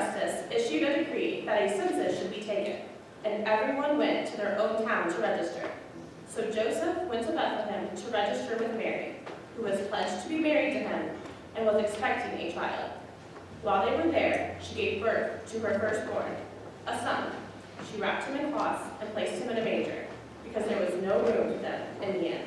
Justice issued a decree that a census should be taken, and everyone went to their own town to register. So Joseph went to Bethlehem to register with Mary, who was pledged to be married to him and was expecting a child. While they were there, she gave birth to her firstborn, a son. She wrapped him in cloths and placed him in a manger, because there was no room for them in the inn.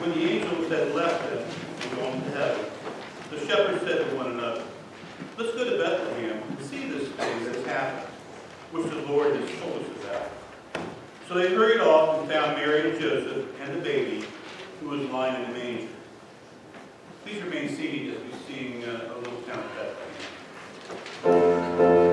When the angels had left them and gone to heaven, the shepherds said to one another, "Let's go to Bethlehem and see this thing that's happened, which the Lord has told us about." So they hurried off and found Mary and Joseph and the baby, who was lying in the manger. Please remain seated as we sing a little town of Bethlehem.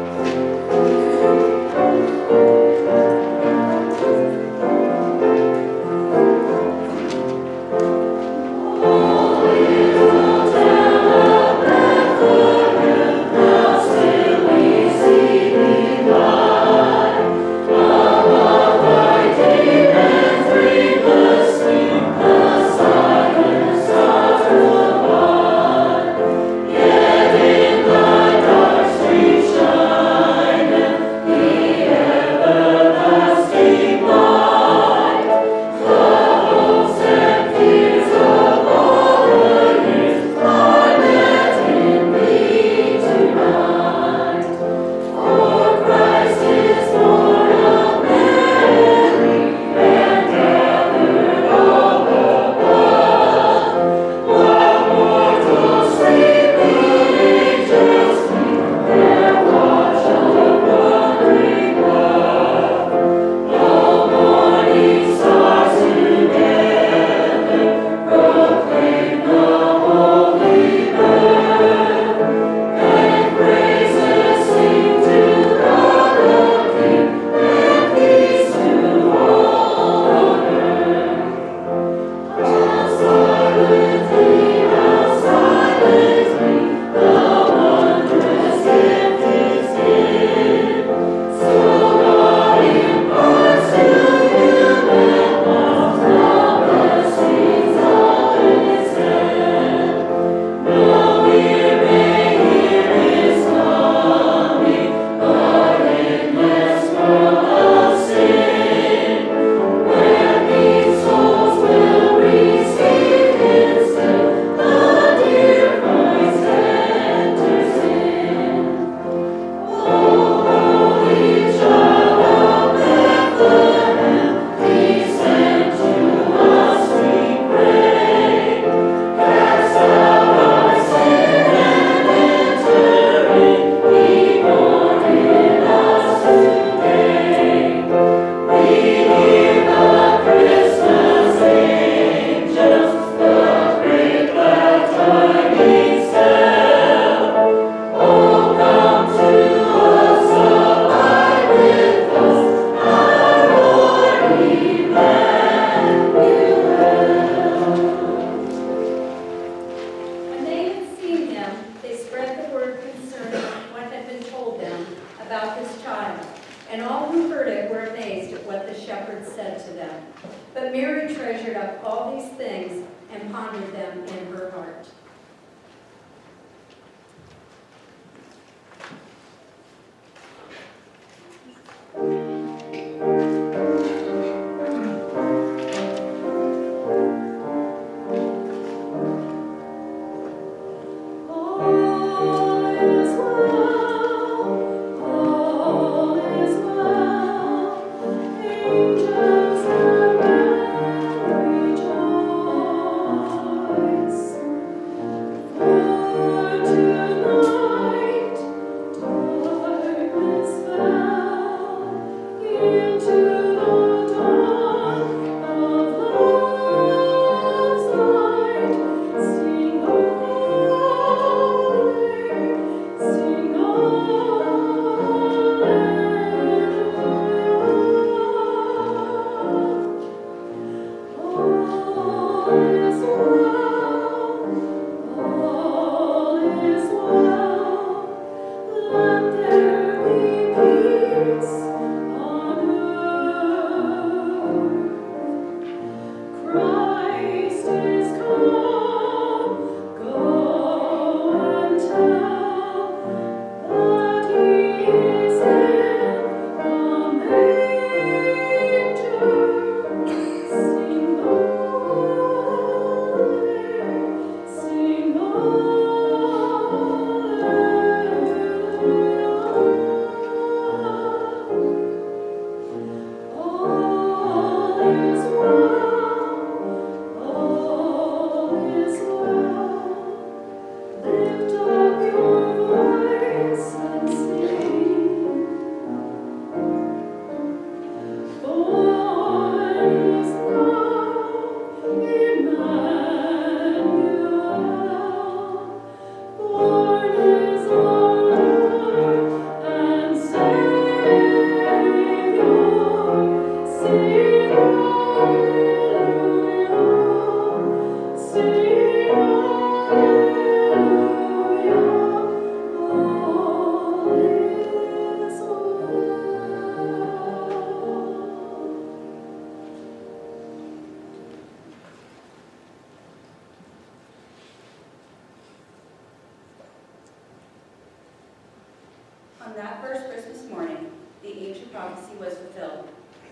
that first Christmas morning, the ancient prophecy was fulfilled.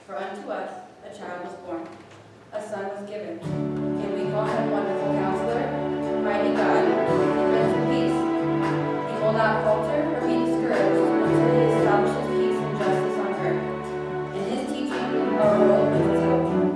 For unto us a child was born, a son was given, and we call him Wonderful Counselor, Mighty God, Prince of Peace. He will not falter or be discouraged until he establishes peace and justice on earth. In his teaching, our world will be helpful.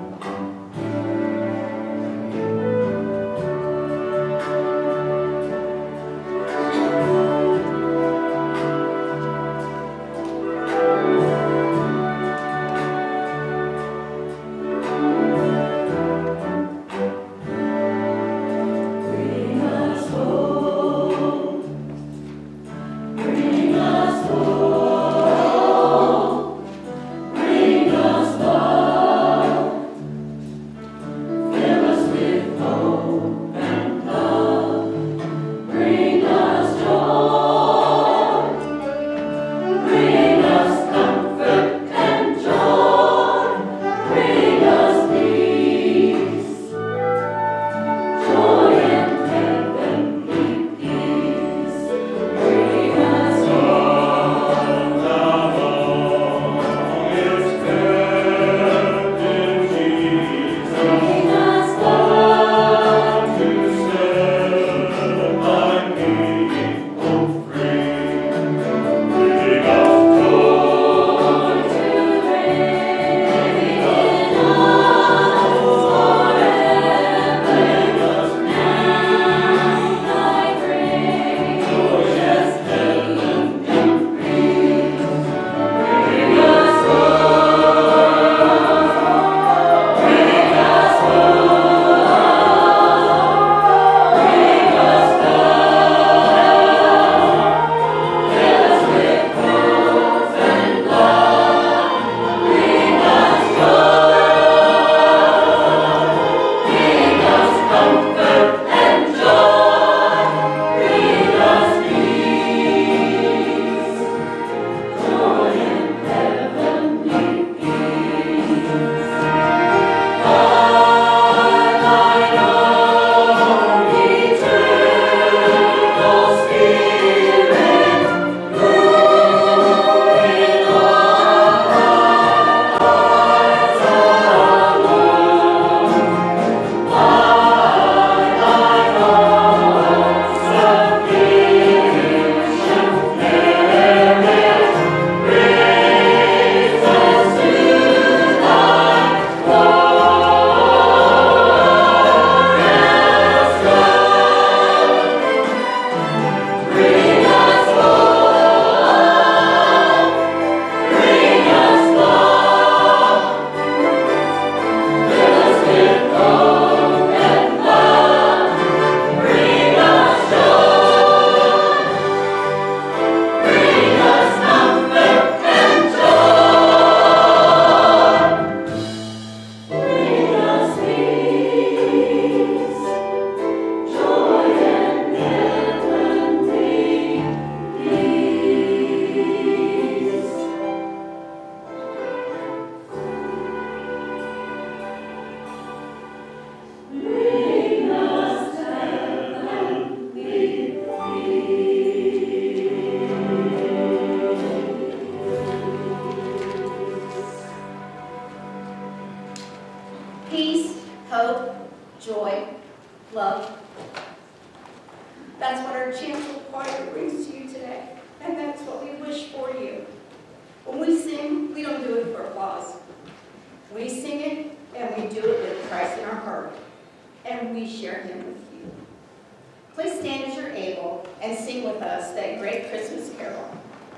Please stand as you're able and sing with us that great Christmas carol,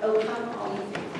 O Come All You Faithful.